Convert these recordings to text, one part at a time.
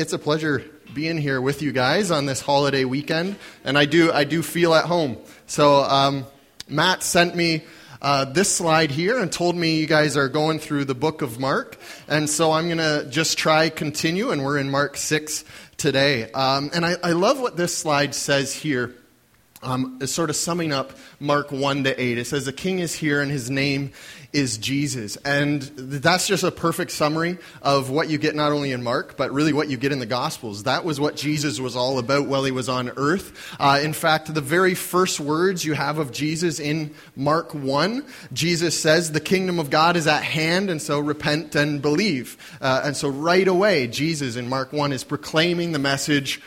It's a pleasure being here with you guys on this holiday weekend, and I do feel at home. So Matt sent me this slide here and told me you guys are going through the book of Mark, and so I'm going to just continue, and we're in Mark 6 today. And I love what this slide says here. Is sort of summing up Mark 1 to 8. It says, the king is here and his name is Jesus. And that's just a perfect summary of what you get not only in Mark, but really what you get in the Gospels. That was what Jesus was all about while he was on earth. In fact, the very first words you have of Jesus in Mark 1, Jesus says, the kingdom of God is at hand, and so repent and believe. And so right away, Jesus in Mark 1 is proclaiming the message,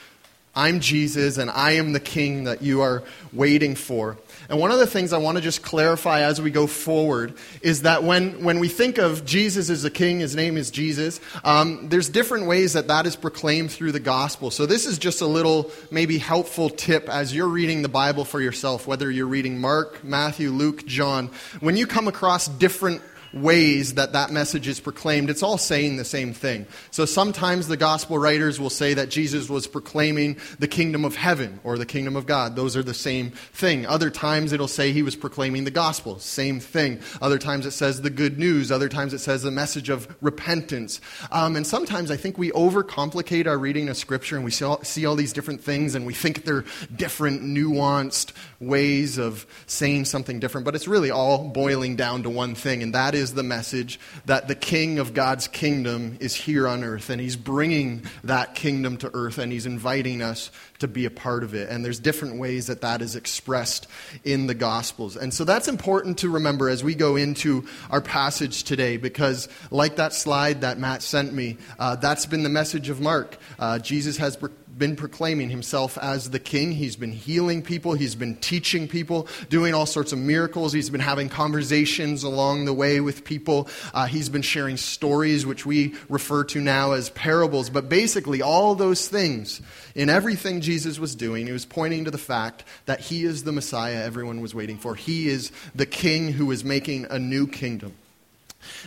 I'm Jesus, and I am the king that you are waiting for. And one of the things I want to just clarify as we go forward is that when we think of Jesus as the king, his name is Jesus, there's different ways that is proclaimed through the gospel. So this is just a little maybe helpful tip as you're reading the Bible for yourself, whether you're reading Mark, Matthew, Luke, John. When you come across different ways that message is proclaimed, it's all saying the same thing. So sometimes the gospel writers will say that Jesus was proclaiming the kingdom of heaven or the kingdom of God. Those are the same thing. Other times it'll say he was proclaiming the gospel. Same thing. Other times it says the good news. Other times it says the message of repentance. And sometimes I think we overcomplicate our reading of scripture, and we see all these different things, and we think they're different, nuanced ways of saying something different. But it's really all boiling down to one thing, and that is the message that the King of God's kingdom is here on earth, and he's bringing that kingdom to earth, and he's inviting us to be a part of it. And there's different ways that is expressed in the Gospels. And so that's important to remember as we go into our passage today, because like that slide that Matt sent me, that's been the message of Mark. Jesus has been proclaiming himself as the king. He's been healing people. He's been teaching people, doing all sorts of miracles. He's been having conversations along the way with people. He's been sharing stories, which we refer to now as parables. But basically, all those things, in everything Jesus was doing, he was pointing to the fact that he is the Messiah everyone was waiting for. He is the king who is making a new kingdom.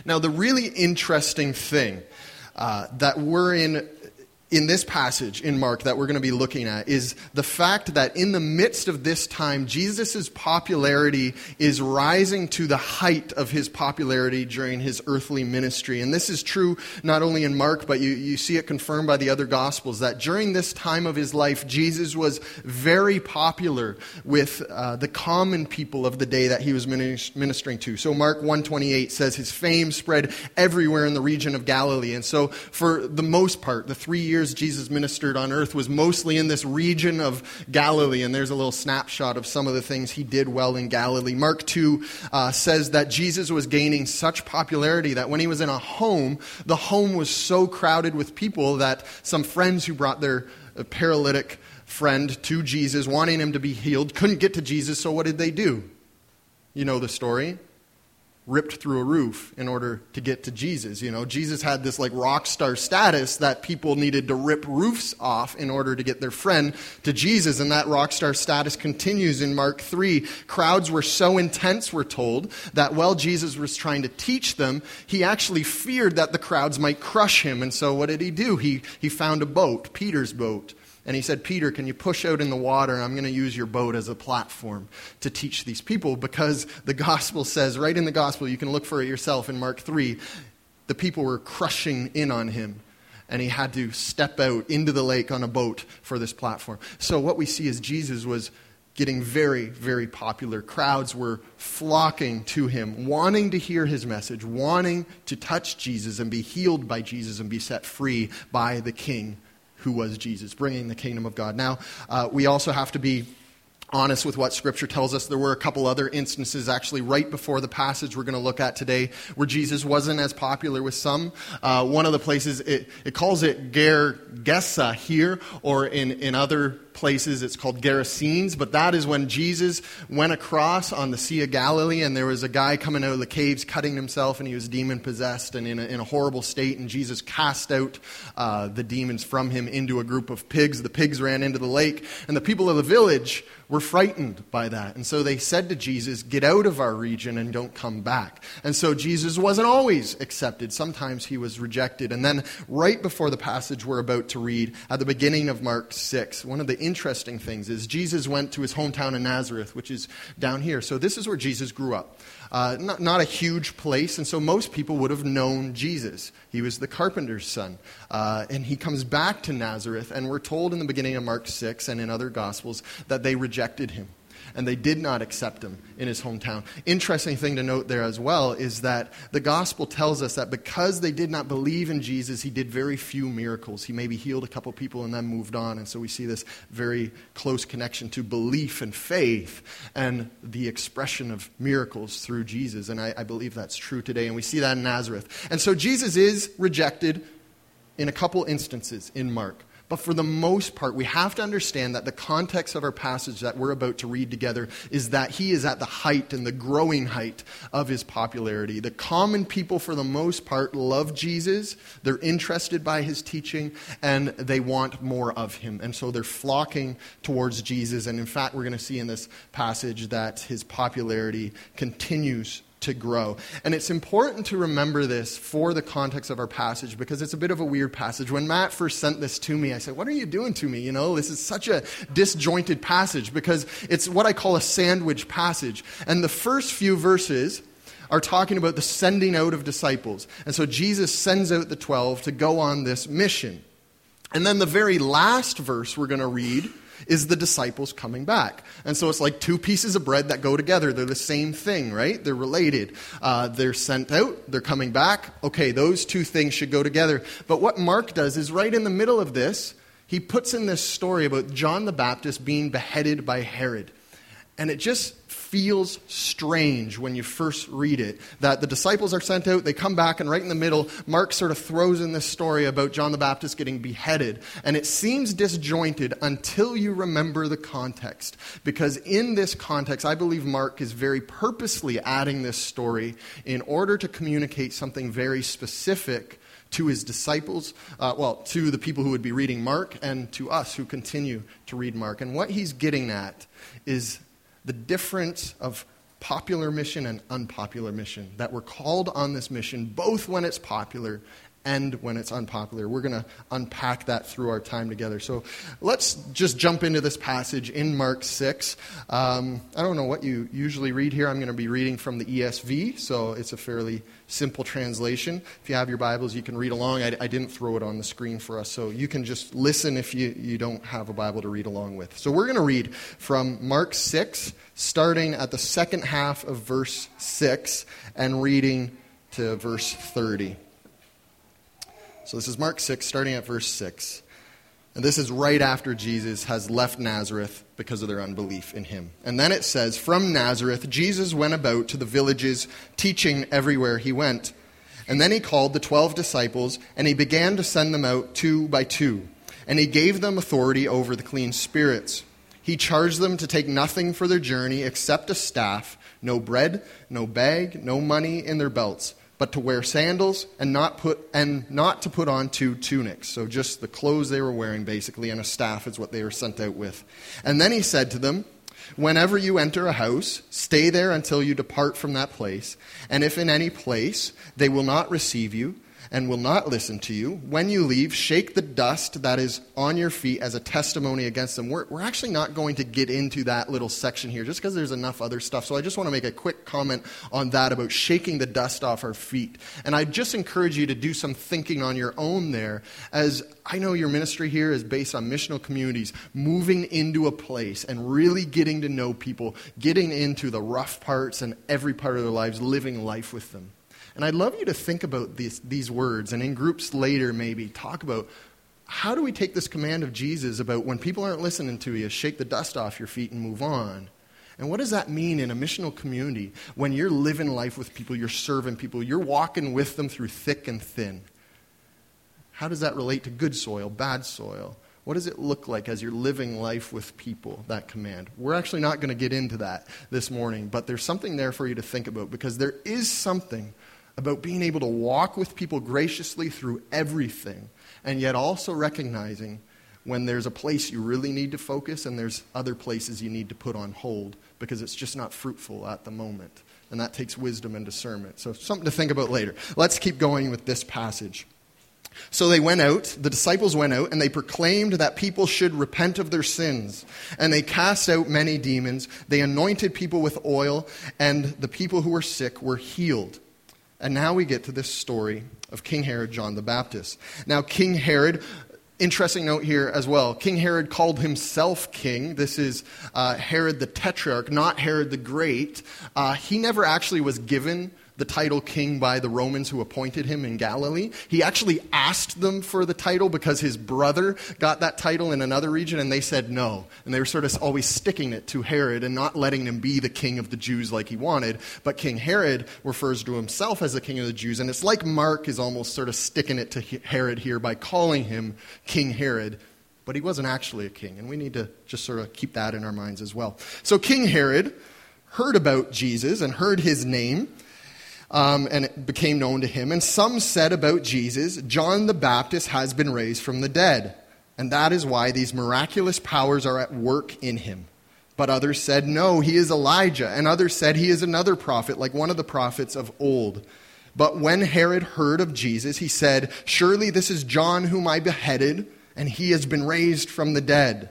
Now, the really interesting thing that we're in this passage in Mark that we're going to be looking at is the fact that in the midst of this time, Jesus' popularity is rising to the height of his popularity during his earthly ministry. And this is true not only in Mark, but you see it confirmed by the other Gospels, that during this time of his life, Jesus was very popular with the common people of the day that he was ministering to. So Mark 1:28 says his fame spread everywhere in the region of Galilee. And so for the most part, the 3 years Jesus ministered on earth was mostly in this region of Galilee, and there's a little snapshot of some of the things he did well in Galilee. Mark 2 says that Jesus was gaining such popularity that when he was in a home, the home was so crowded with people that some friends who brought their paralytic friend to Jesus, wanting him to be healed, couldn't get to Jesus, so what did they do? You know the story. Ripped through a roof in order to get to Jesus. You know, Jesus had this like rock star status that people needed to rip roofs off in order to get their friend to Jesus. And that rock star status continues in Mark 3. Crowds were so intense, we're told, that while Jesus was trying to teach them, he actually feared that the crowds might crush him. And so what did he do? He found a boat, Peter's boat. And he said, Peter, can you push out in the water? And I'm going to use your boat as a platform to teach these people, because the gospel says, right in the gospel, you can look for it yourself in Mark 3, the people were crushing in on him, and he had to step out into the lake on a boat for this platform. So what we see is Jesus was getting very, very popular. Crowds were flocking to him, wanting to hear his message, wanting to touch Jesus and be healed by Jesus and be set free by the king who was Jesus, bringing the kingdom of God. Now, we also have to be honest with what Scripture tells us. There were a couple other instances actually right before the passage we're going to look at today where Jesus wasn't as popular with some. One of the places, it calls it Gergesa here, or in other places. It's called Gerasenes, but that is when Jesus went across on the Sea of Galilee, and there was a guy coming out of the caves cutting himself, and he was demon-possessed and in a horrible state, and Jesus cast out the demons from him into a group of pigs. The pigs ran into the lake, and the people of the village were frightened by that. And so they said to Jesus, "Get out of our region and don't come back." And so Jesus wasn't always accepted. Sometimes he was rejected. And then right before the passage we're about to read, at the beginning of Mark 6, one of the interesting things is Jesus went to his hometown of Nazareth, which is down here. So this is where Jesus grew up. Not a huge place, and so most people would have known Jesus. He was the carpenter's son. And he comes back to Nazareth, and we're told in the beginning of Mark 6 and in other Gospels that they rejected him, and they did not accept him in his hometown. Interesting thing to note there as well is that the gospel tells us that because they did not believe in Jesus, he did very few miracles. He maybe healed a couple people and then moved on, and so we see this very close connection to belief and faith and the expression of miracles through Jesus, and I believe that's true today, and we see that in Nazareth. And so Jesus is rejected in a couple instances in Mark. But for the most part, we have to understand that the context of our passage that we're about to read together is that he is at the height and the growing height of his popularity. The common people, for the most part, love Jesus. They're interested by his teaching, and they want more of him. And so they're flocking towards Jesus. And in fact, we're going to see in this passage that his popularity continues to grow. And it's important to remember this for the context of our passage, because it's a bit of a weird passage. When Matt first sent this to me, I said, "What are you doing to me? You know, this is such a disjointed passage," because it's what I call a sandwich passage. And the first few verses are talking about the sending out of disciples. And so Jesus sends out the 12 to go on this mission. And then the very last verse we're going to read is the disciples coming back. And so it's like two pieces of bread that go together. They're the same thing, right? They're related. They're sent out. They're coming back. Okay, those two things should go together. But what Mark does is right in the middle of this, he puts in this story about John the Baptist being beheaded by Herod. And it just feels strange when you first read it, that the disciples are sent out, they come back, and right in the middle, Mark sort of throws in this story about John the Baptist getting beheaded. And it seems disjointed until you remember the context. Because in this context, I believe Mark is very purposely adding this story in order to communicate something very specific to his disciples, to the people who would be reading Mark, and to us who continue to read Mark. And what he's getting at is the difference of popular mission and unpopular mission, that we're called on this mission both when it's popular and when it's unpopular. We're going to unpack that through our time together. So let's just jump into this passage in Mark 6. I don't know what you usually read here. I'm going to be reading from the ESV, so it's a fairly simple translation. If you have your Bibles, you can read along. I didn't throw it on the screen for us, so you can just listen if you don't have a Bible to read along with. So we're going to read from Mark 6, starting at the second half of verse 6 and reading to verse 30. So this is Mark 6, starting at verse 6. And this is right after Jesus has left Nazareth because of their unbelief in him. And then it says, "From Nazareth, Jesus went about to the villages, teaching everywhere he went. And then he called the 12 disciples, and he began to send them out two by two. And he gave them authority over the clean spirits. He charged them to take nothing for their journey except a staff, no bread, no bag, no money in their belts, but to wear sandals and not to put on two tunics." So just the clothes they were wearing, basically, and a staff is what they were sent out with. "And then he said to them, 'Whenever you enter a house, stay there until you depart from that place. And if in any place they will not receive you and will not listen to you, when you leave, shake the dust that is on your feet as a testimony against them.'" We're actually not going to get into that little section here just because there's enough other stuff. So I just want to make a quick comment on that about shaking the dust off our feet. And I just encourage you to do some thinking on your own there, as I know your ministry here is based on missional communities, moving into a place and really getting to know people, getting into the rough parts and every part of their lives, living life with them. And I'd love you to think about these words, and in groups later maybe talk about, how do we take this command of Jesus about when people aren't listening to you, shake the dust off your feet and move on? And what does that mean in a missional community when you're living life with people, you're serving people, you're walking with them through thick and thin? How does that relate to good soil, bad soil? What does it look like as you're living life with people, that command? We're actually not going to get into that this morning, but there's something there for you to think about, because there is something about being able to walk with people graciously through everything, and yet also recognizing when there's a place you really need to focus and there's other places you need to put on hold because it's just not fruitful at the moment. And that takes wisdom and discernment. So something to think about later. Let's keep going with this passage. So they went out, the disciples went out, and they proclaimed that people should repent of their sins. And they cast out many demons. They anointed people with oil, and the people who were sick were healed. And now we get to this story of King Herod, John the Baptist. Now, King Herod, interesting note here as well. King Herod called himself king. This is Herod the Tetrarch, not Herod the Great. He never actually was given the title king by the Romans who appointed him in Galilee. He actually asked them for the title because his brother got that title in another region, and they said no. And they were sort of always sticking it to Herod and not letting him be the king of the Jews like he wanted. But King Herod refers to himself as the king of the Jews, and it's like Mark is almost sort of sticking it to Herod here by calling him King Herod. But he wasn't actually a king, and we need to just sort of keep that in our minds as well. So King Herod heard about Jesus and heard his name, and it became known to him. And some said about Jesus, John the Baptist has been raised from the dead, and that is why these miraculous powers are at work in him. But others said, no, he is Elijah. And others said, he is another prophet, like one of the prophets of old. But when Herod heard of Jesus, he said, surely this is John whom I beheaded, and he has been raised from the dead.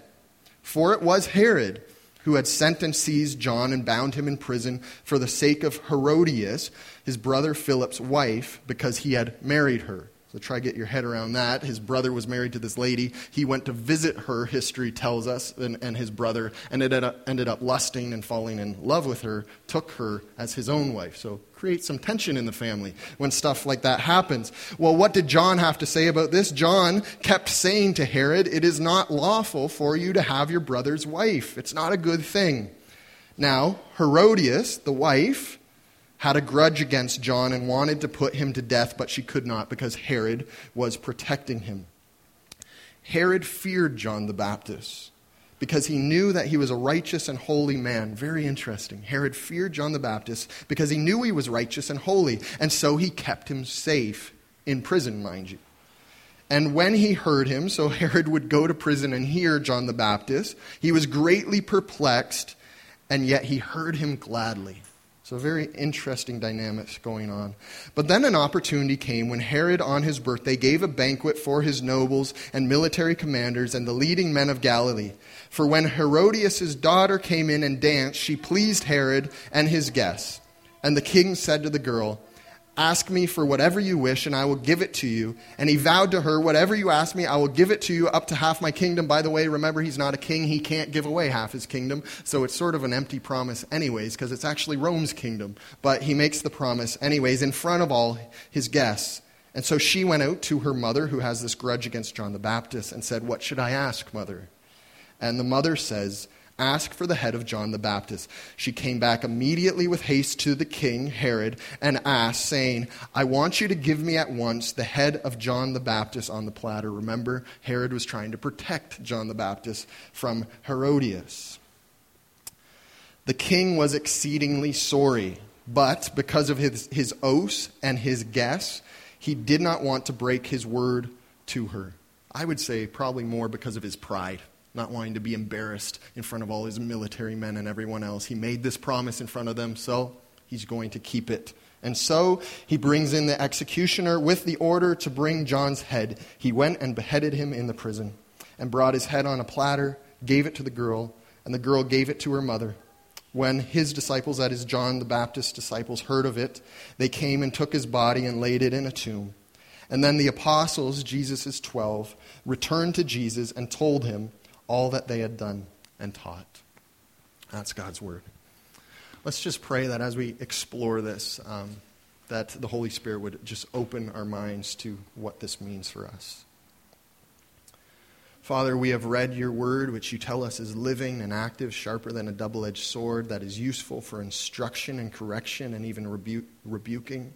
For it was Herod who had sent and seized John and bound him in prison for the sake of Herodias, his brother Philip's wife, because he had married her. So try to get your head around that. His brother was married to this lady. He went to visit her, history tells us, and his brother ended up lusting and falling in love with her, took her as his own wife. So create some tension in the family when stuff like that happens. Well, what did John have to say about this? John kept saying to Herod, it is not lawful for you to have your brother's wife. It's not a good thing. Now, Herodias, the wife, had a grudge against John and wanted to put him to death, but she could not because Herod was protecting him. Herod feared John the Baptist because he knew that he was a righteous and holy man. Very interesting. Herod feared John the Baptist because he knew he was righteous and holy, and so he kept him safe in prison, mind you. And when he heard him, so Herod would go to prison and hear John the Baptist, he was greatly perplexed, and yet he heard him gladly. So very interesting dynamics going on. But then an opportunity came when Herod on his birthday gave a banquet for his nobles and military commanders and the leading men of Galilee. For when Herodias' daughter came in and danced, she pleased Herod and his guests. And the king said to the girl, ask me for whatever you wish, and I will give it to you. And he vowed to her, whatever you ask me, I will give it to you, up to half my kingdom. By the way, remember, he's not a king. He can't give away half his kingdom. So it's sort of an empty promise anyways, because it's actually Rome's kingdom. But he makes the promise anyways in front of all his guests. And so she went out to her mother, who has this grudge against John the Baptist, and said, what should I ask, mother? And the mother says, ask for the head of John the Baptist. She came back immediately with haste to the king, Herod, and asked, saying, I want you to give me at once the head of John the Baptist on the platter. Remember, Herod was trying to protect John the Baptist from Herodias. The king was exceedingly sorry, but because of his oaths and his guess, he did not want to break his word to her. I would say probably more because of his pride, not wanting to be embarrassed in front of all his military men and everyone else. He made this promise in front of them, so he's going to keep it. And so he brings in the executioner with the order to bring John's head. He went and beheaded him in the prison and brought his head on a platter, gave it to the girl, and the girl gave it to her mother. When his disciples, that is John the Baptist's disciples, heard of it, they came and took his body and laid it in a tomb. And then the apostles, Jesus' 12, returned to Jesus and told him all that they had done and taught. That's God's word. Let's just pray that as we explore this, that the Holy Spirit would just open our minds to what this means for us. Father, we have read your word, which you tell us is living and active, sharper than a double-edged sword, that is useful for instruction and correction and even rebuking.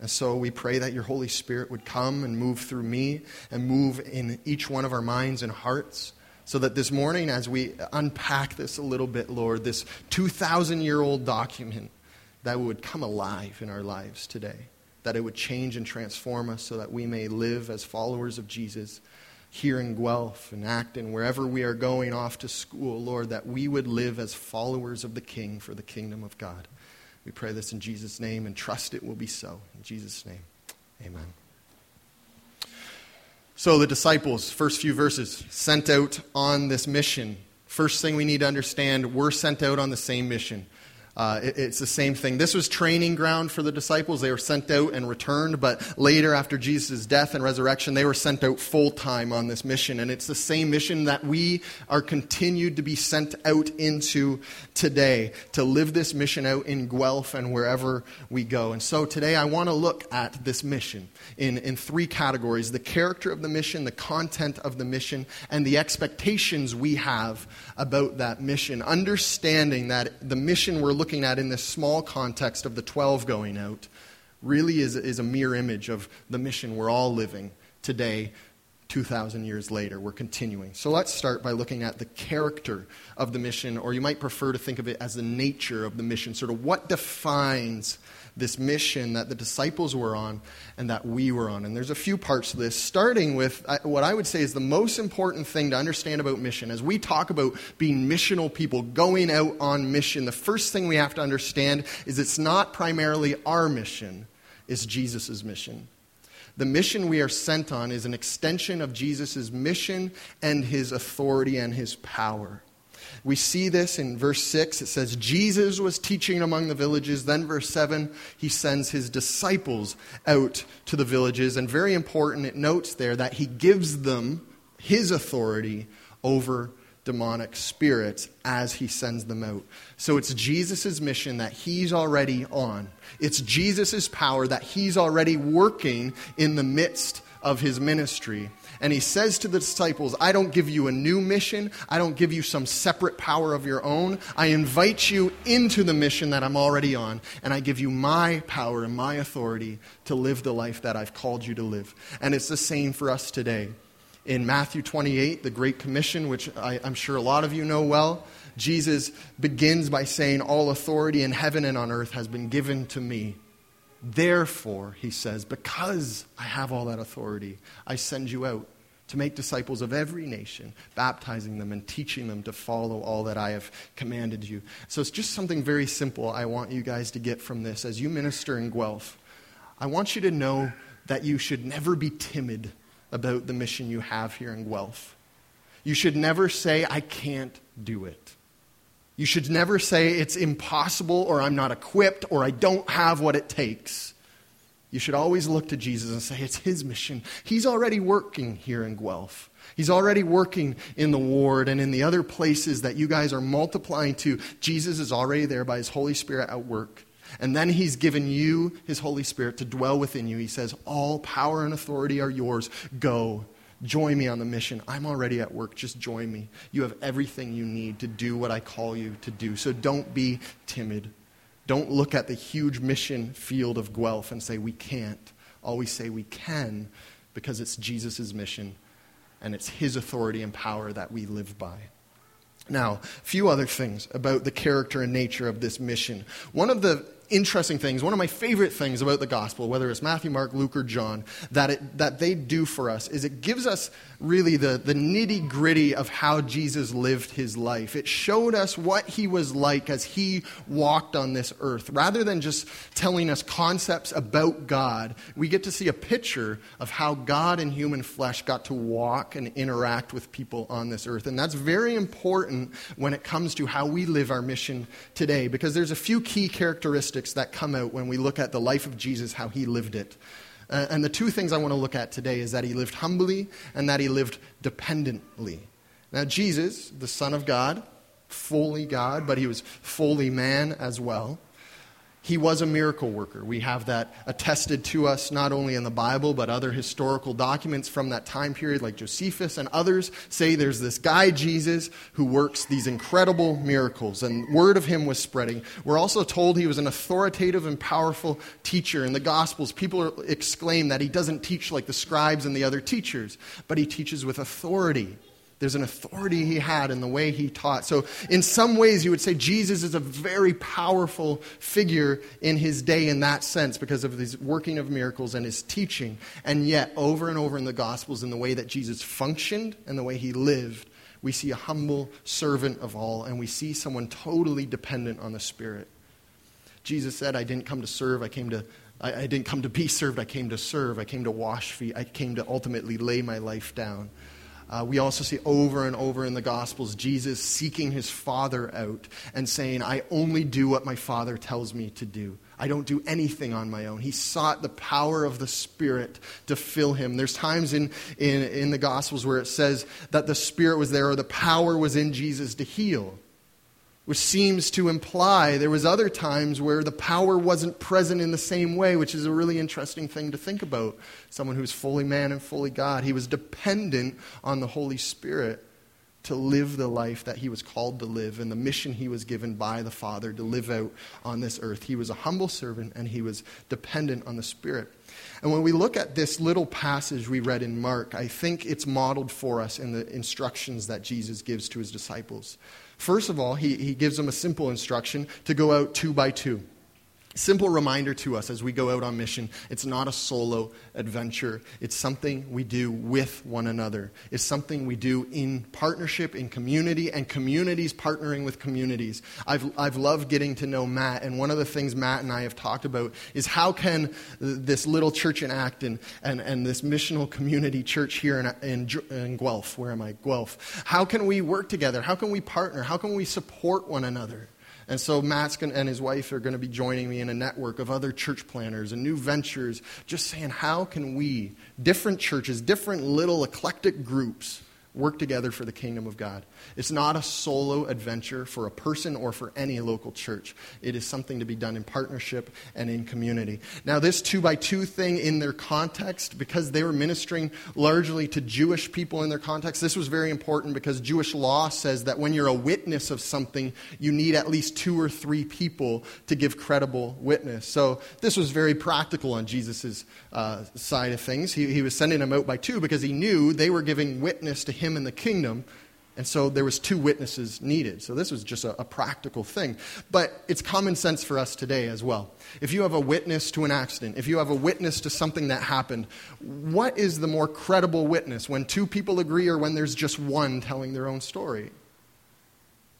And so we pray that your Holy Spirit would come and move through me and move in each one of our minds and hearts, so that this morning, as we unpack this a little bit, Lord, this 2,000-year-old document, that would come alive in our lives today, that it would change and transform us so that we may live as followers of Jesus here in Guelph and Acton, wherever we are going off to school, Lord, that we would live as followers of the King for the kingdom of God. We pray this in Jesus' name and trust it will be so. In Jesus' name, amen. So the disciples, first few verses, sent out on this mission. First thing we need to understand, we're sent out on the same mission. It's the same thing. This was training ground for the disciples. They were sent out and returned, but later after Jesus' death and resurrection, they were sent out full-time on this mission. And it's the same mission that we are continued to be sent out into today, to live this mission out in Guelph and wherever we go. And so today I want to look at this mission in three categories: the character of the mission, the content of the mission, and the expectations we have about that mission. Understanding that the mission we're looking at in this small context of the 12 going out really is a mirror image of the mission we're all living today, 2,000 years later. We're continuing. So let's start by looking at the character of the mission, or you might prefer to think of it as the nature of the mission, sort of what defines this mission that the disciples were on and that we were on. And there's a few parts to this, starting with what I would say is the most important thing to understand about mission. As we talk about being missional people, going out on mission, the first thing we have to understand is it's not primarily our mission, it's Jesus' mission. The mission we are sent on is an extension of Jesus' mission and his authority and his power. We see this in verse 6. It says, Jesus was teaching among the villages. Then verse 7, he sends his disciples out to the villages. And very important, it notes there that he gives them his authority over demonic spirits as he sends them out. So it's Jesus' mission that he's already on. It's Jesus' power that he's already working in the midst of his ministry. And he says to the disciples, I don't give you a new mission. I don't give you some separate power of your own. I invite you into the mission that I'm already on, and I give you my power and my authority to live the life that I've called you to live. And it's the same for us today. In Matthew 28, the Great Commission, which I'm sure a lot of you know well, Jesus begins by saying, all authority in heaven and on earth has been given to me. Therefore, he says, because I have all that authority, I send you out to make disciples of every nation, baptizing them and teaching them to follow all that I have commanded you. So it's just something very simple I want you guys to get from this. As you minister in Guelph, I want you to know that you should never be timid about the mission you have here in Guelph. You should never say, I can't do it. You should never say it's impossible, or I'm not equipped, or I don't have what it takes. You should always look to Jesus and say it's his mission. He's already working here in Guelph. He's already working in the ward and in the other places that you guys are multiplying to. Jesus is already there by his Holy Spirit at work. And then he's given you his Holy Spirit to dwell within you. He says, all power and authority are yours. Go. Join me on the mission. I'm already at work. Just join me. You have everything you need to do what I call you to do. So don't be timid. Don't look at the huge mission field of Guelph and say we can't. Always say we can, because it's Jesus' mission and it's his authority and power that we live by. Now, a few other things about the character and nature of this mission. One of the interesting things, one of my favorite things about the gospel, whether it's Matthew, Mark, Luke, or John, that they do for us is it gives us really the nitty-gritty of how Jesus lived his life. It showed us what he was like as he walked on this earth. Rather than just telling us concepts about God, we get to see a picture of how God in human flesh got to walk and interact with people on this earth. And that's very important when it comes to how we live our mission today, because there's a few key characteristics that come out when we look at the life of Jesus, how he lived it. And the two things I want to look at today is that he lived humbly and that he lived dependently. Now, Jesus, the Son of God, fully God, but he was fully man as well. He was a miracle worker. We have that attested to us not only in the Bible, but other historical documents from that time period like Josephus and others say there's this guy, Jesus, who works these incredible miracles, and word of him was spreading. We're also told he was an authoritative and powerful teacher. In the Gospels, people exclaim that he doesn't teach like the scribes and the other teachers, but he teaches with authority. There's an authority he had in the way he taught. So in some ways, you would say Jesus is a very powerful figure in his day in that sense because of his working of miracles and his teaching. And yet, over and over in the Gospels, in the way that Jesus functioned and the way he lived, we see a humble servant of all, and we see someone totally dependent on the Spirit. Jesus said, I didn't come to serve, I didn't come to be served, I came to serve. I came to wash feet. I came to ultimately lay my life down. We also see over and over in the Gospels, Jesus seeking his Father out and saying, I only do what my Father tells me to do. I don't do anything on my own. He sought the power of the Spirit to fill him. There's times in the Gospels where it says that the Spirit was there or the power was in Jesus to heal, which seems to imply there was other times where the power wasn't present in the same way, which is a really interesting thing to think about. Someone who's fully man and fully God, he was dependent on the Holy Spirit to live the life that he was called to live and the mission he was given by the Father to live out on this earth. He was a humble servant and he was dependent on the Spirit. And when we look at this little passage we read in Mark, I think it's modeled for us in the instructions that Jesus gives to his disciples. First of all, he gives them a simple instruction to go out 2 by 2. Simple reminder to us as we go out on mission, it's not a solo adventure. It's something we do with one another. It's something we do in partnership, in community, and communities partnering with communities. I've loved getting to know Matt, and one of the things Matt and I have talked about is how can this little church in Acton and this missional community church here in Guelph, how can we work together? How can we partner? How can we support one another? And so Matt and his wife are going to be joining me in a network of other church planners and new ventures, just saying how can we, different churches, different little eclectic groups, work together for the kingdom of God. It's not a solo adventure for a person or for any local church. It is something to be done in partnership and in community. Now this 2 by 2 thing in their context, because they were ministering largely to Jewish people in their context, this was very important because Jewish law says that when you're a witness of something, you need at least 2 or 3 people to give credible witness. So this was very practical on Jesus' side of things. He was sending them out by 2 because he knew they were giving witness to him in the kingdom, and so there was 2 witnesses needed. So this was just a practical thing. But it's common sense for us today as well. If you have a witness to an accident, if you have a witness to something that happened, what is the more credible witness? When 2 people agree or when there's just one telling their own story?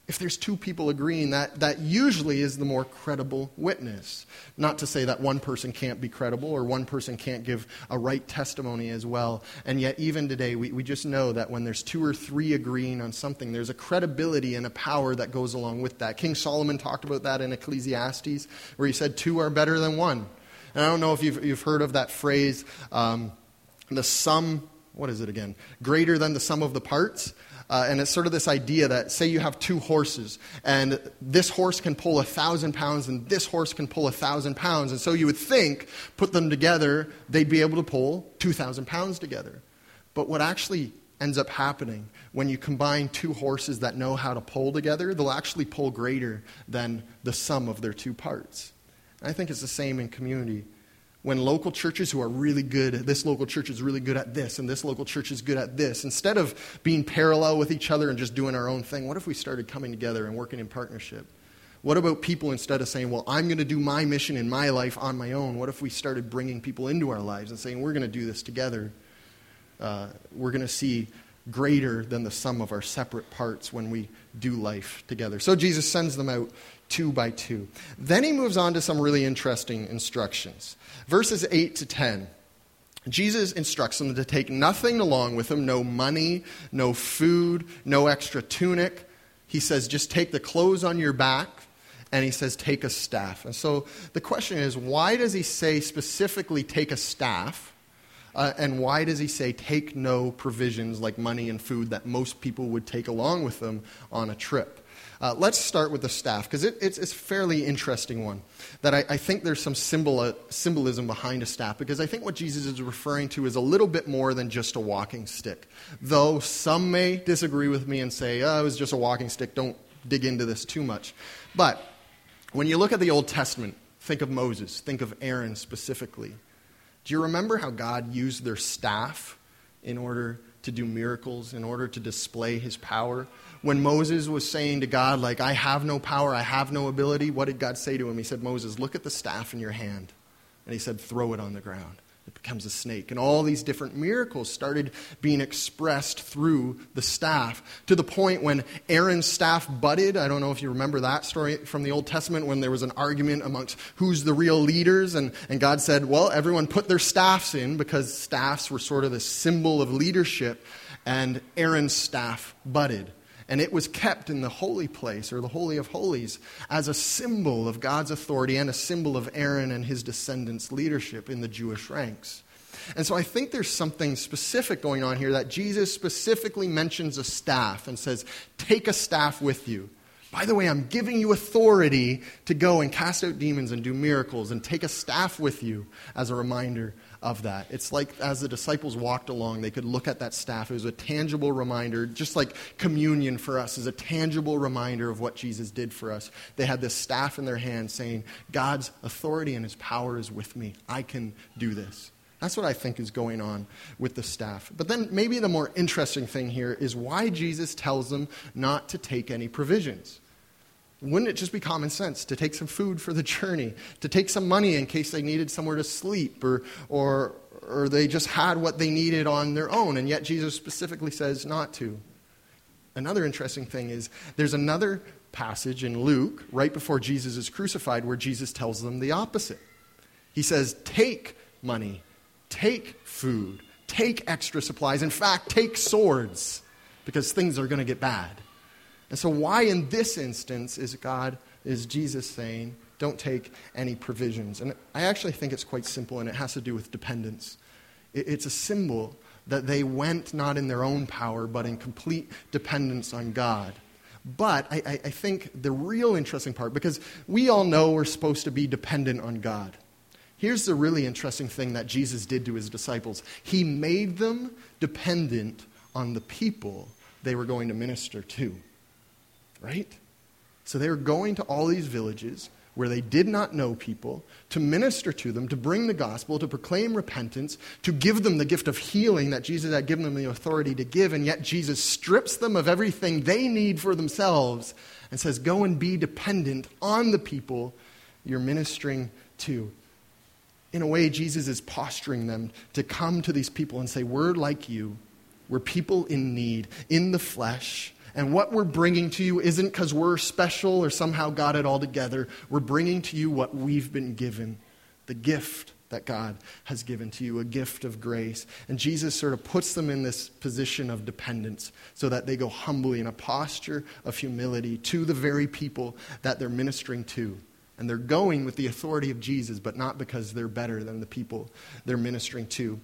If there's 2 people agreeing, that usually is the more credible witness. Not to say that one person can't be credible or one person can't give a right testimony as well. And yet even today, we just know that when there's 2 or 3 agreeing on something, there's a credibility and a power that goes along with that. King Solomon talked about that in Ecclesiastes, where he said 2 are better than 1. And I don't know if you've heard of that phrase, the sum, what is it again? Greater than the sum of the parts. And it's sort of this idea that, say you have 2 horses, and this horse can pull 1,000 pounds, and this horse can pull 1,000 pounds. And so you would think, put them together, they'd be able to pull 2,000 pounds together. But what actually ends up happening when you combine 2 horses that know how to pull together, they'll actually pull greater than the sum of their 2 parts. And I think it's the same in community. When local churches who are really good, this local church is really good at this, and this local church is good at this, instead of being parallel with each other and just doing our own thing, what if we started coming together and working in partnership? What about people instead of saying, well, I'm going to do my mission in my life on my own? What if we started bringing people into our lives and saying, we're going to do this together? We're going to see greater than the sum of our separate parts when we do life together. So Jesus sends them out 2 by 2. Then he moves on to some really interesting instructions. Verses 8 to 10. Jesus instructs them to take nothing along with them, no money, no food, no extra tunic. He says, just take the clothes on your back. And he says, take a staff. And so the question is, why does he say specifically take a staff? And why does he say take no provisions like money and food that most people would take along with them on a trip? Let's start with the staff, because it's a fairly interesting one, that I think there's some symbolism behind a staff, because I think what Jesus is referring to is a little bit more than just a walking stick. Though some may disagree with me and say, oh, it was just a walking stick, don't dig into this too much. But when you look at the Old Testament, think of Moses, think of Aaron specifically. Do you remember how God used their staff in order to do miracles, in order to display his power? When Moses was saying to God, like, I have no power, I have no ability, what did God say to him? He said, Moses, look at the staff in your hand. And he said, throw it on the ground. It becomes a snake. And all these different miracles started being expressed through the staff, to the point when Aaron's staff budded. I don't know if you remember that story from the Old Testament, when there was an argument amongst who's the real leaders. And God said, well, everyone put their staffs in, because staffs were sort of the symbol of leadership. And Aaron's staff budded. And it was kept in the holy place, or the Holy of Holies, as a symbol of God's authority and a symbol of Aaron and his descendants' leadership in the Jewish ranks. And so I think there's something specific going on here, that Jesus specifically mentions a staff and says, take a staff with you. By the way, I'm giving you authority to go and cast out demons and do miracles, and take a staff with you as a reminder of that. It's like as the disciples walked along, they could look at that staff. It was a tangible reminder, just like communion for us is a tangible reminder of what Jesus did for us. They had this staff in their hand saying, God's authority and his power is with me. I can do this. That's what I think is going on with the staff. But then maybe the more interesting thing here is why Jesus tells them not to take any provisions. Wouldn't it just be common sense to take some food for the journey, to take some money in case they needed somewhere to sleep, or they just had what they needed on their own? And yet Jesus specifically says not to. Another interesting thing is there's another passage in Luke right before Jesus is crucified where Jesus tells them the opposite. He says, take money. Take food, take extra supplies, in fact, take swords, because things are going to get bad. And so why in this instance is Jesus saying, don't take any provisions? And I actually think it's quite simple, and it has to do with dependence. It's a symbol that they went not in their own power, but in complete dependence on God. But I think the real interesting part, because we all know we're supposed to be dependent on God. Here's the really interesting thing that Jesus did to his disciples. He made them dependent on the people they were going to minister to, right? So they were going to all these villages where they did not know people, to minister to them, to bring the gospel, to proclaim repentance, to give them the gift of healing that Jesus had given them the authority to give, and yet Jesus strips them of everything they need for themselves and says, go and be dependent on the people you're ministering to. In a way, Jesus is posturing them to come to these people and say, we're like you. We're people in need, in the flesh. And what we're bringing to you isn't because we're special or somehow got it all together. We're bringing to you what we've been given, the gift that God has given to you, a gift of grace. And Jesus sort of puts them in this position of dependence so that they go humbly in a posture of humility to the very people that they're ministering to. And they're going with the authority of Jesus, but not because they're better than the people they're ministering to.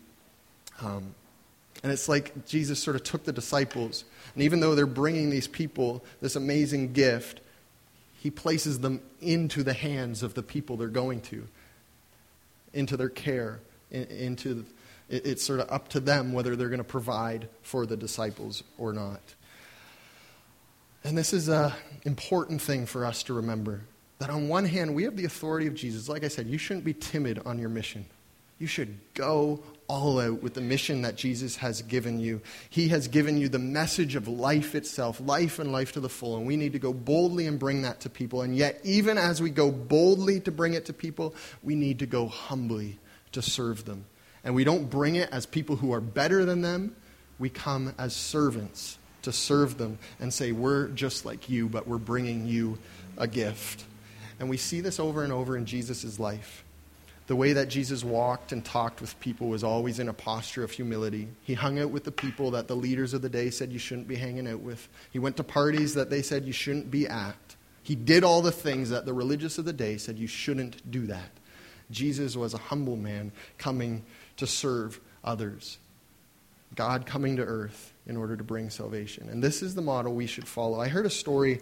And it's like Jesus sort of took the disciples, and even though they're bringing these people this amazing gift, he places them into the hands of the people they're going to, into their care, it's sort of up to them whether they're going to provide for the disciples or not. And this is an important thing for us to remember. That on one hand, we have the authority of Jesus. Like I said, you shouldn't be timid on your mission. You should go all out with the mission that Jesus has given you. He has given you the message of life itself, life and life to the full. And we need to go boldly and bring that to people. And yet, even as we go boldly to bring it to people, we need to go humbly to serve them. And we don't bring it as people who are better than them. We come as servants to serve them and say, we're just like you, but we're bringing you a gift. And we see this over and over in Jesus' life. The way that Jesus walked and talked with people was always in a posture of humility. He hung out with the people that the leaders of the day said you shouldn't be hanging out with. He went to parties that they said you shouldn't be at. He did all the things that the religious of the day said you shouldn't do that. Jesus was a humble man coming to serve others. God coming to earth in order to bring salvation. And this is the model we should follow. I heard a story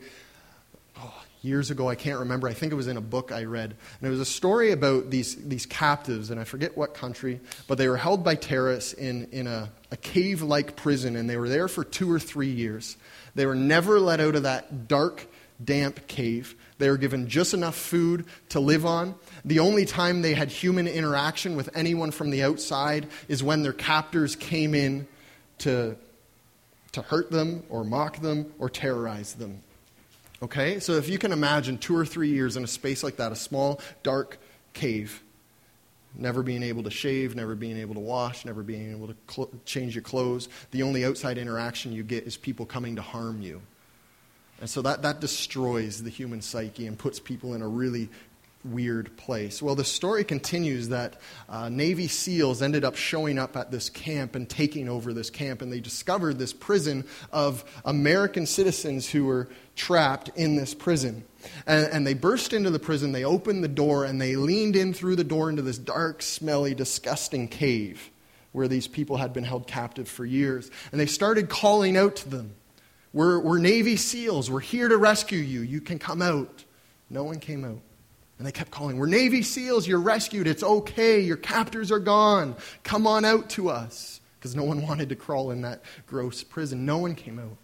years ago. I can't remember. I think it was in a book I read. And it was a story about these captives, and I forget what country, but they were held by terrorists in a cave-like prison, and they were there for 2 or 3 years. They were never let out of that dark, damp cave. They were given just enough food to live on. The only time they had human interaction with anyone from the outside is when their captors came in to hurt them or mock them or terrorize them. Okay? So if you can imagine 2 or 3 years in a space like that, a small, dark cave, never being able to shave, never being able to wash, never being able to change your clothes. The only outside interaction you get is people coming to harm you. And so that destroys the human psyche and puts people in a really weird place. Well, the story continues that Navy SEALs ended up showing up at this camp and taking over this camp, and they discovered this prison of American citizens who were trapped in this prison. And they burst into the prison, they opened the door, and they leaned in through the door into this dark, smelly, disgusting cave where these people had been held captive for years. And they started calling out to them. We're Navy SEALs. We're here to rescue you. You can come out. No one came out. And they kept calling, we're Navy SEALs. You're rescued. It's okay. Your captors are gone. Come on out to us. Because no one wanted to crawl in that gross prison. No one came out.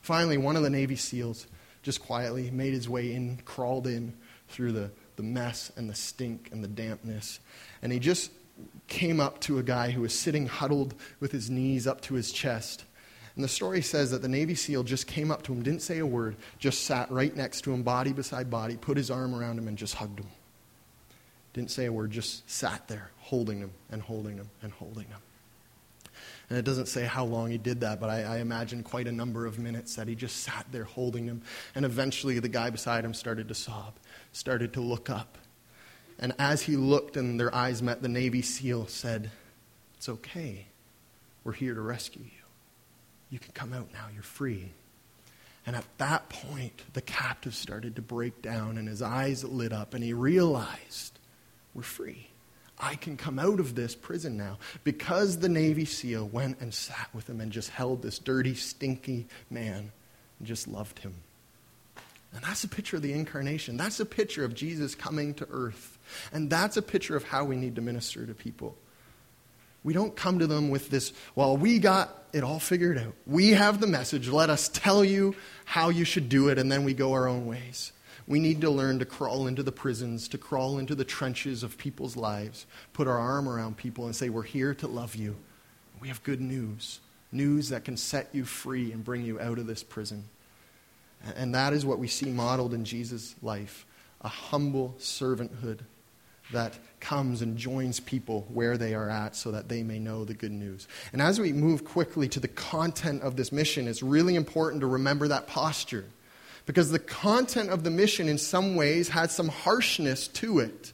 Finally, one of the Navy SEALs just quietly made his way in, crawled in through the mess and the stink and the dampness. And he just came up to a guy who was sitting huddled with his knees up to his chest. And the story says that the Navy SEAL just came up to him, didn't say a word, just sat right next to him, body beside body, put his arm around him and just hugged him. Didn't say a word, just sat there holding him and holding him and holding him. And it doesn't say how long he did that, but I imagine quite a number of minutes that he just sat there holding him. And eventually the guy beside him started to sob, started to look up. And as he looked and their eyes met, the Navy SEAL said, "It's okay, we're here to rescue you. You can come out now, you're free." And at that point, the captive started to break down and his eyes lit up and he realized, we're free. I can come out of this prison now because the Navy SEAL went and sat with him and just held this dirty, stinky man and just loved him. And that's a picture of the incarnation. That's a picture of Jesus coming to earth. And that's a picture of how we need to minister to people. We don't come to them with this, well, we got it all figured out. We have the message. Let us tell you how you should do it, and then we go our own ways. We need to learn to crawl into the prisons, to crawl into the trenches of people's lives, put our arm around people and say, we're here to love you. We have good news, news that can set you free and bring you out of this prison. And that is what we see modeled in Jesus' life, a humble servanthood that comes and joins people where they are at so that they may know the good news. And as we move quickly to the content of this mission, it's really important to remember that posture because the content of the mission in some ways has some harshness to it.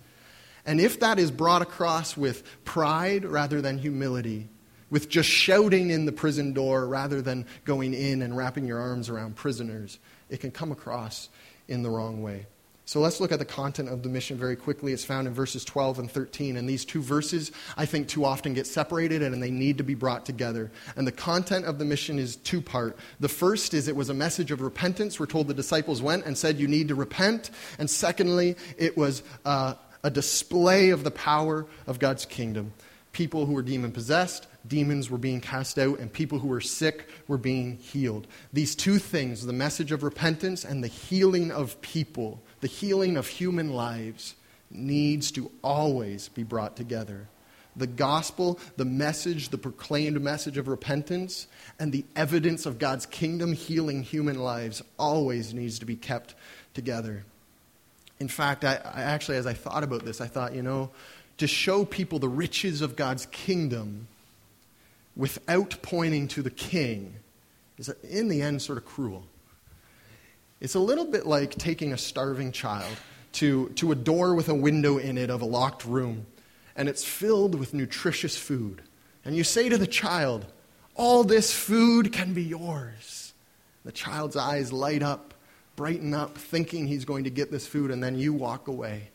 And if that is brought across with pride rather than humility, with just shouting in the prison door rather than going in and wrapping your arms around prisoners, it can come across in the wrong way. So let's look at the content of the mission very quickly. It's found in verses 12 and 13. And these two verses, I think, too often get separated and they need to be brought together. And the content of the mission is two-part. The first is it was a message of repentance. We're told the disciples went and said, you need to repent. And secondly, it was a display of the power of God's kingdom. People who were demon-possessed, demons were being cast out, and people who were sick were being healed. These two things, the message of repentance and the healing of people, the healing of human lives, needs to always be brought together. The gospel, the message, the proclaimed message of repentance, and the evidence of God's kingdom healing human lives always needs to be kept together. In fact, I actually, as I thought about this, I thought, to show people the riches of God's kingdom without pointing to the king is, in the end, sort of cruel. It's a little bit like taking a starving child to a door with a window in it of a locked room, and it's filled with nutritious food. And you say to the child, all this food can be yours. The child's eyes light up, brighten up, thinking he's going to get this food, and then you walk away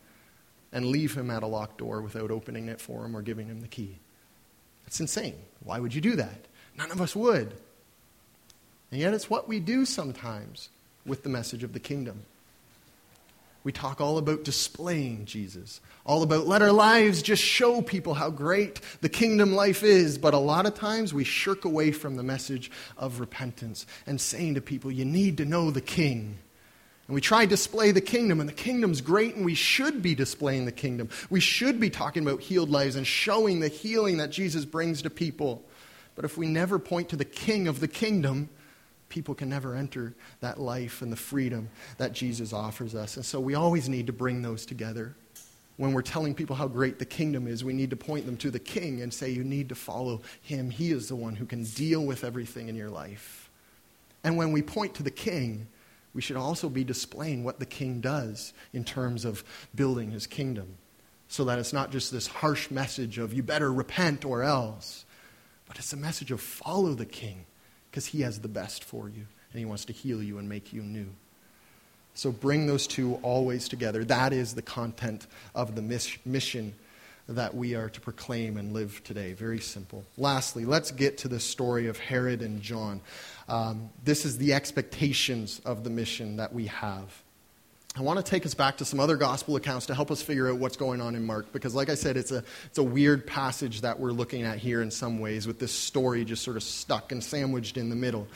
and leave him at a locked door without opening it for him or giving him the key. That's insane. Why would you do that? None of us would. And yet it's what we do sometimes with the message of the kingdom. We talk all about displaying Jesus, all about let our lives just show people how great the kingdom life is. But a lot of times we shirk away from the message of repentance and saying to people, you need to know the King. And we try to display the kingdom, and the kingdom's great, and we should be displaying the kingdom. We should be talking about healed lives and showing the healing that Jesus brings to people. But if we never point to the King of the kingdom, people can never enter that life and the freedom that Jesus offers us. And so we always need to bring those together. When we're telling people how great the kingdom is, we need to point them to the King and say, you need to follow him. He is the one who can deal with everything in your life. And when we point to the King, we should also be displaying what the King does in terms of building his kingdom, so that it's not just this harsh message of you better repent or else, but it's a message of follow the King, because he has the best for you, and he wants to heal you and make you new. So bring those two always together. That is the content of the mission that we are to proclaim and live today. Very simple. Lastly, let's get to the story of Herod and John. This is the expectations of the mission that we have. I want to take us back to some other gospel accounts to help us figure out what's going on in Mark, because like I said, it's a weird passage that we're looking at here in some ways, with this story just sort of stuck and sandwiched in the middle.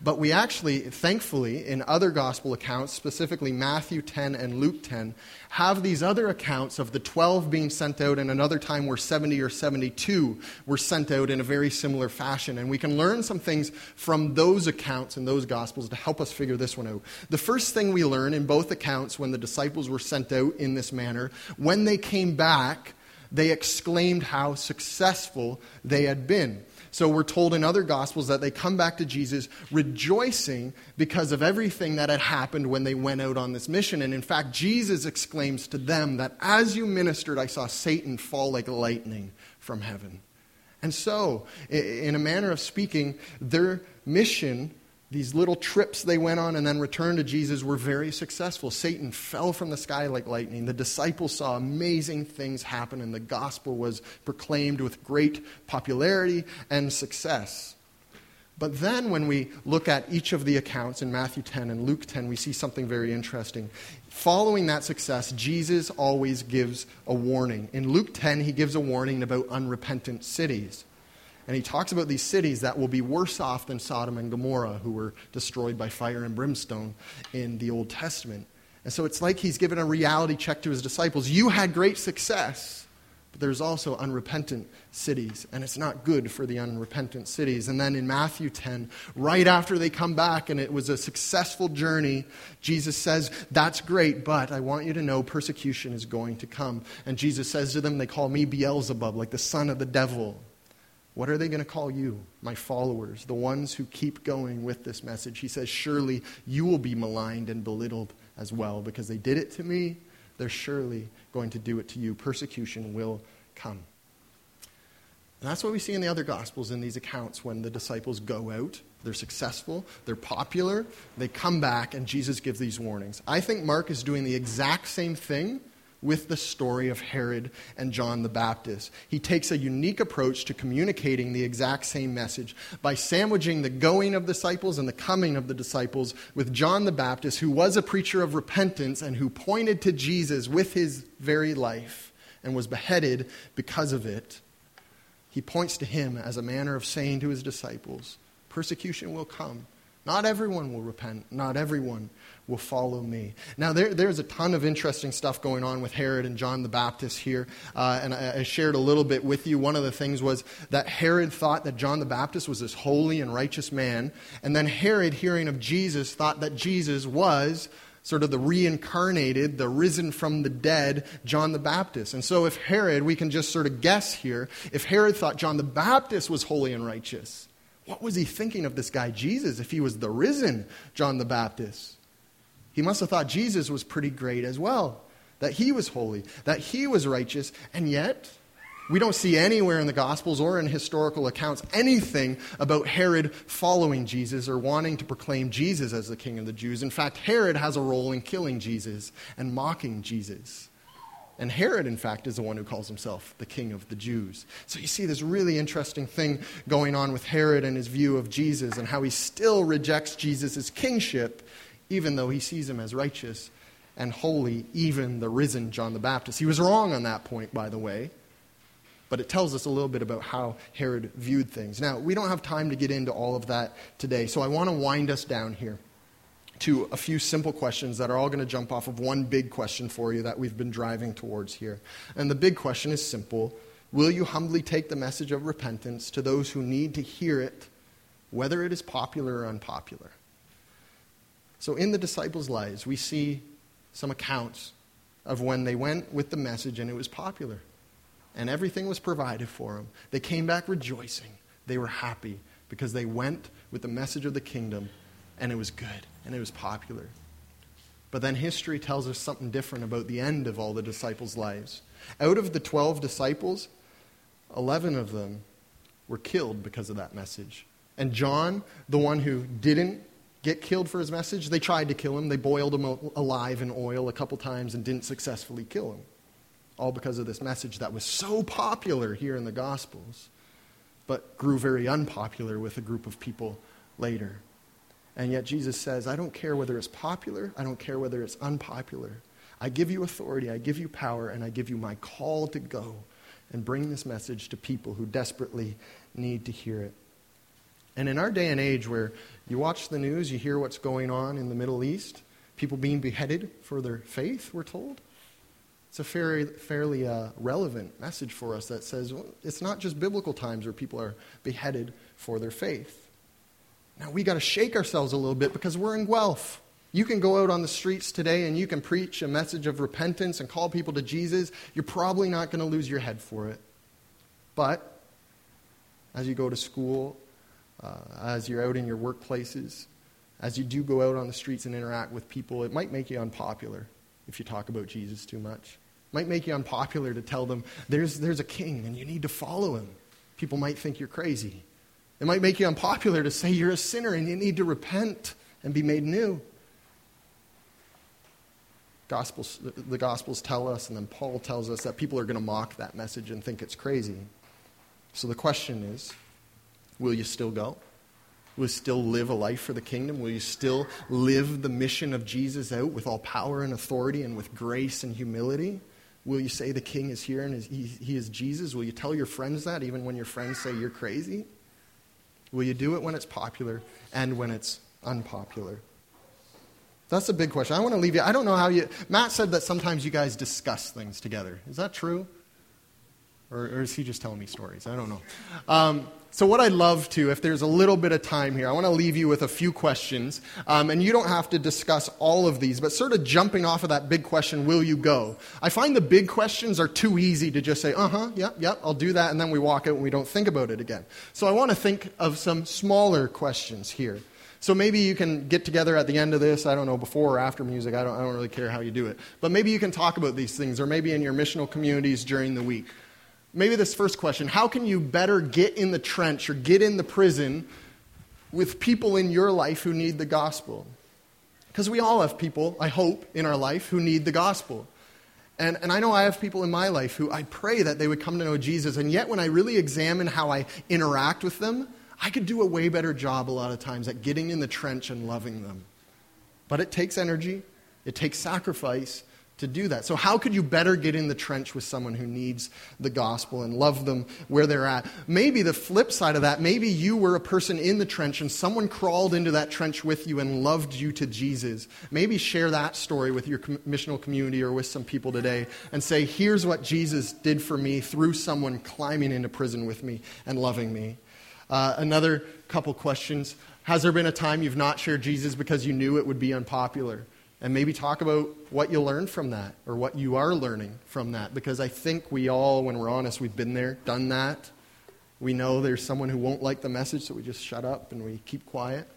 But we actually, thankfully, in other gospel accounts, specifically Matthew 10 and Luke 10, have these other accounts of the 12 being sent out, and another time where 70 or 72 were sent out in a very similar fashion. And we can learn some things from those accounts and those gospels to help us figure this one out. The first thing we learn in both accounts, when the disciples were sent out in this manner, when they came back, they exclaimed how successful they had been. So we're told in other Gospels that they come back to Jesus rejoicing because of everything that had happened when they went out on this mission. And in fact, Jesus exclaims to them that as you ministered, I saw Satan fall like lightning from heaven. And so, in a manner of speaking, their mission, these little trips they went on and then returned to Jesus, were very successful. Satan fell from the sky like lightning. The disciples saw amazing things happen, and the gospel was proclaimed with great popularity and success. But then when we look at each of the accounts in Matthew 10 and Luke 10, we see something very interesting. Following that success, Jesus always gives a warning. In Luke 10, he gives a warning about unrepentant cities. And he talks about these cities that will be worse off than Sodom and Gomorrah, who were destroyed by fire and brimstone in the Old Testament. And so it's like he's given a reality check to his disciples. You had great success, but there's also unrepentant cities, and it's not good for the unrepentant cities. And then in Matthew 10, right after they come back and it was a successful journey, Jesus says, that's great, but I want you to know persecution is going to come. And Jesus says to them, they call me Beelzebub, like the son of the devil. What are they going to call you, my followers, the ones who keep going with this message? He says, surely you will be maligned and belittled as well, because they did it to me. They're surely going to do it to you. Persecution will come. And that's what we see in the other Gospels in these accounts. When the disciples go out, they're successful, they're popular, they come back, and Jesus gives these warnings. I think Mark is doing the exact same thing with the story of Herod and John the Baptist. He takes a unique approach to communicating the exact same message by sandwiching the going of disciples and the coming of the disciples with John the Baptist, who was a preacher of repentance and who pointed to Jesus with his very life and was beheaded because of it. He points to him as a manner of saying to his disciples, persecution will come. Not everyone will repent. Not everyone will follow me. Now, there's a ton of interesting stuff going on with Herod and John the Baptist here. And I shared a little bit with you. One of the things was that Herod thought that John the Baptist was this holy and righteous man. And then Herod, hearing of Jesus, thought that Jesus was sort of the reincarnated, the risen from the dead John the Baptist. And so if Herod, we can just sort of guess here, if Herod thought John the Baptist was holy and righteous, what was he thinking of this guy Jesus if he was the risen John the Baptist? He must have thought Jesus was pretty great as well, that he was holy, that he was righteous, and yet we don't see anywhere in the Gospels or in historical accounts anything about Herod following Jesus or wanting to proclaim Jesus as the King of the Jews. In fact, Herod has a role in killing Jesus and mocking Jesus. And Herod, in fact, is the one who calls himself the king of the Jews. So you see this really interesting thing going on with Herod and his view of Jesus and how he still rejects Jesus' kingship, even though he sees him as righteous and holy, even the risen John the Baptist. He was wrong on that point, by the way. But it tells us a little bit about how Herod viewed things. Now, we don't have time to get into all of that today, so I want to wind us down here to a few simple questions that are all going to jump off of one big question for you that we've been driving towards here. And the big question is simple. Will you humbly take the message of repentance to those who need to hear it, whether it is popular or unpopular? So in the disciples' lives, we see some accounts of when they went with the message and it was popular. And everything was provided for them. They came back rejoicing. They were happy because they went with the message of the kingdom, and it was good, and it was popular. But then history tells us something different about the end of all the disciples' lives. Out of the 12 disciples, 11 of them were killed because of that message. And John, the one who didn't get killed for his message, they tried to kill him. They boiled him alive in oil a couple times and didn't successfully kill him. All because of this message that was so popular here in the Gospels, but grew very unpopular with a group of people later. And yet Jesus says, I don't care whether it's popular, I don't care whether it's unpopular. I give you authority, I give you power, and I give you my call to go and bring this message to people who desperately need to hear it. And in our day and age where you watch the news, you hear what's going on in the Middle East, people being beheaded for their faith, we're told. It's a fairly relevant message for us that says, well, it's not just biblical times where people are beheaded for their faith. Now, we got to shake ourselves a little bit because we're in Guelph. You can go out on the streets today and you can preach a message of repentance and call people to Jesus. You're probably not going to lose your head for it. But as you go to school, as you're out in your workplaces, as you do go out on the streets and interact with people, it might make you unpopular. If you talk about Jesus too much, it might make you unpopular to tell them there's a king and you need to follow him. People might think you're crazy. It might make you unpopular to say you're a sinner and you need to repent and be made new. The Gospels tell us, and then Paul tells us, that people are going to mock that message and think it's crazy. So the question is, will you still go? Will you still live a life for the kingdom? Will you still live the mission of Jesus out with all power and authority and with grace and humility? Will you say the king is here and he is Jesus? Will you tell your friends that even when your friends say you're crazy? Will you do it when it's popular and when it's unpopular? That's a big question. I want to leave you. I don't know how you... Matt said that sometimes you guys discuss things together. Is that true? Or is he just telling me stories? I don't know. So what I'd love to, if there's a little bit of time here, I want to leave you with a few questions. And you don't have to discuss all of these, but sort of jumping off of that big question, will you go? I find the big questions are too easy to just say, yep, I'll do that, and then we walk out and we don't think about it again. So I want to think of some smaller questions here. So maybe you can get together at the end of this, I don't know, before or after music, I don't really care how you do it. But maybe you can talk about these things, or maybe in your missional communities during the week. Maybe this first question, how can you better get in the trench or get in the prison with people in your life who need the gospel? Because we all have people, I hope, in our life who need the gospel. And I know I have people in my life who I pray that they would come to know Jesus, and yet when I really examine how I interact with them, I could do a way better job a lot of times at getting in the trench and loving them. But it takes energy, it takes sacrifice to do that. So how could you better get in the trench with someone who needs the gospel and love them where they're at? Maybe the flip side of that, maybe you were a person in the trench and someone crawled into that trench with you and loved you to Jesus. Maybe share that story with your missional community or with some people today and say, here's what Jesus did for me through someone climbing into prison with me and loving me. Another couple questions. Has there been a time you've not shared Jesus because you knew it would be unpopular? And maybe talk about what you learned from that or what you are learning from that. Because I think we all, when we're honest, we've been there, done that. We know there's someone who won't like the message, so we just shut up and we keep quiet.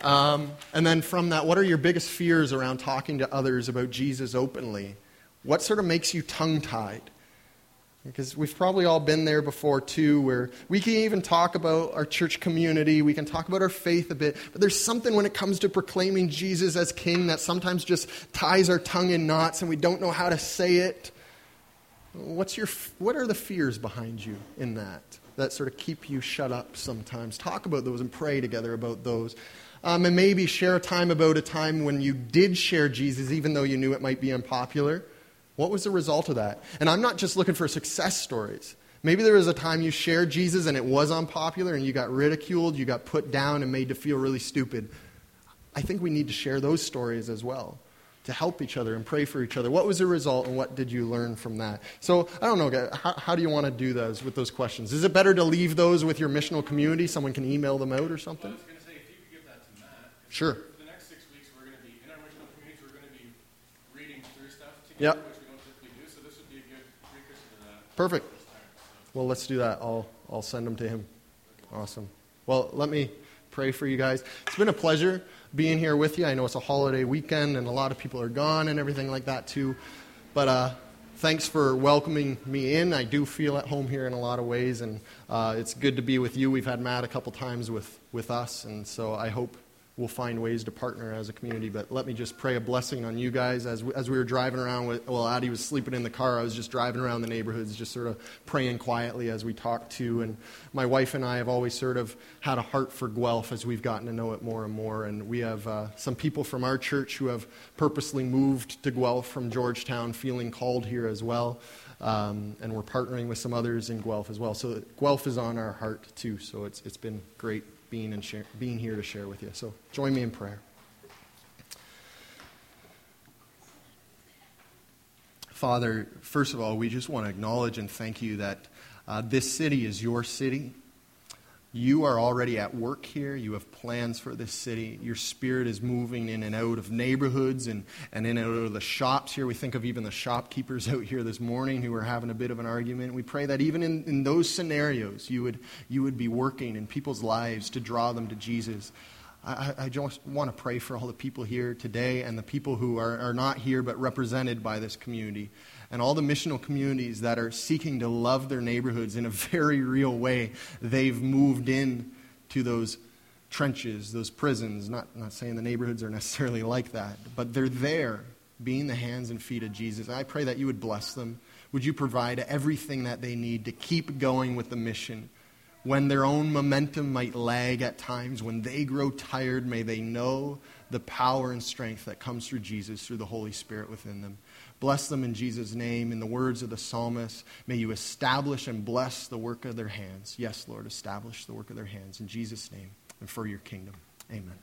And then from that, what are your biggest fears around talking to others about Jesus openly? What sort of makes you tongue-tied? Because we've probably all been there before too, where we can even talk about our church community, we can talk about our faith a bit, but there's something when it comes to proclaiming Jesus as King that sometimes just ties our tongue in knots and we don't know how to say it. What are the fears behind you in that sort of keep you shut up sometimes? Talk about those and pray together about those. And maybe share a time when you did share Jesus, even though you knew it might be unpopular. What was the result of that? And I'm not just looking for success stories. Maybe there was a time you shared Jesus and it was unpopular and you got ridiculed, you got put down and made to feel really stupid. I think we need to share those stories as well to help each other and pray for each other. What was the result and what did you learn from that? So I don't know, how do you want to do those with those questions? Is it better to leave those with your missional community? Someone can email them out or something? Well, I was going to say, if you could give that to Matt. Sure. The next 6 weeks we're going to be, in our missional communities, we're going to be reading through stuff together. Yep. Perfect. Well, let's do that. I'll send them to him. Awesome. Well, let me pray for you guys. It's been a pleasure being here with you. I know it's a holiday weekend and a lot of people are gone and everything like that too. But thanks for welcoming me in. I do feel at home here in a lot of ways, and it's good to be with you. We've had Matt a couple times with us, and so I hope we'll find ways to partner as a community. But let me just pray a blessing on you guys. As we were driving around, Addie was sleeping in the car, I was just driving around the neighborhoods, just sort of praying quietly as we talked to. And my wife and I have always sort of had a heart for Guelph as we've gotten to know it more and more. And we have some people from our church who have purposely moved to Guelph from Georgetown, feeling called here as well. And we're partnering with some others in Guelph as well. So Guelph is on our heart too. So it's been great being here to share with you. So join me in prayer. Father, first of all, we just want to acknowledge and thank you that this city is your city. You are already at work here. You have plans for this city. Your spirit is moving in and out of neighborhoods and in and out of the shops here. We think of even the shopkeepers out here this morning who were having a bit of an argument. We pray that even in those scenarios, you would be working in people's lives to draw them to Jesus. I just want to pray for all the people here today and the people who are not here but represented by this community, and all the missional communities that are seeking to love their neighborhoods in a very real way. They've moved in to those trenches, those prisons. Not saying the neighborhoods are necessarily like that, but they're there being the hands and feet of Jesus. I pray that you would bless them. Would you provide everything that they need to keep going with the mission? When their own momentum might lag at times, when they grow tired, may they know the power and strength that comes through Jesus, through the Holy Spirit within them. Bless them in Jesus' name. In the words of the psalmist, may you establish and bless the work of their hands. Yes, Lord, establish the work of their hands in Jesus' name and for your kingdom. Amen.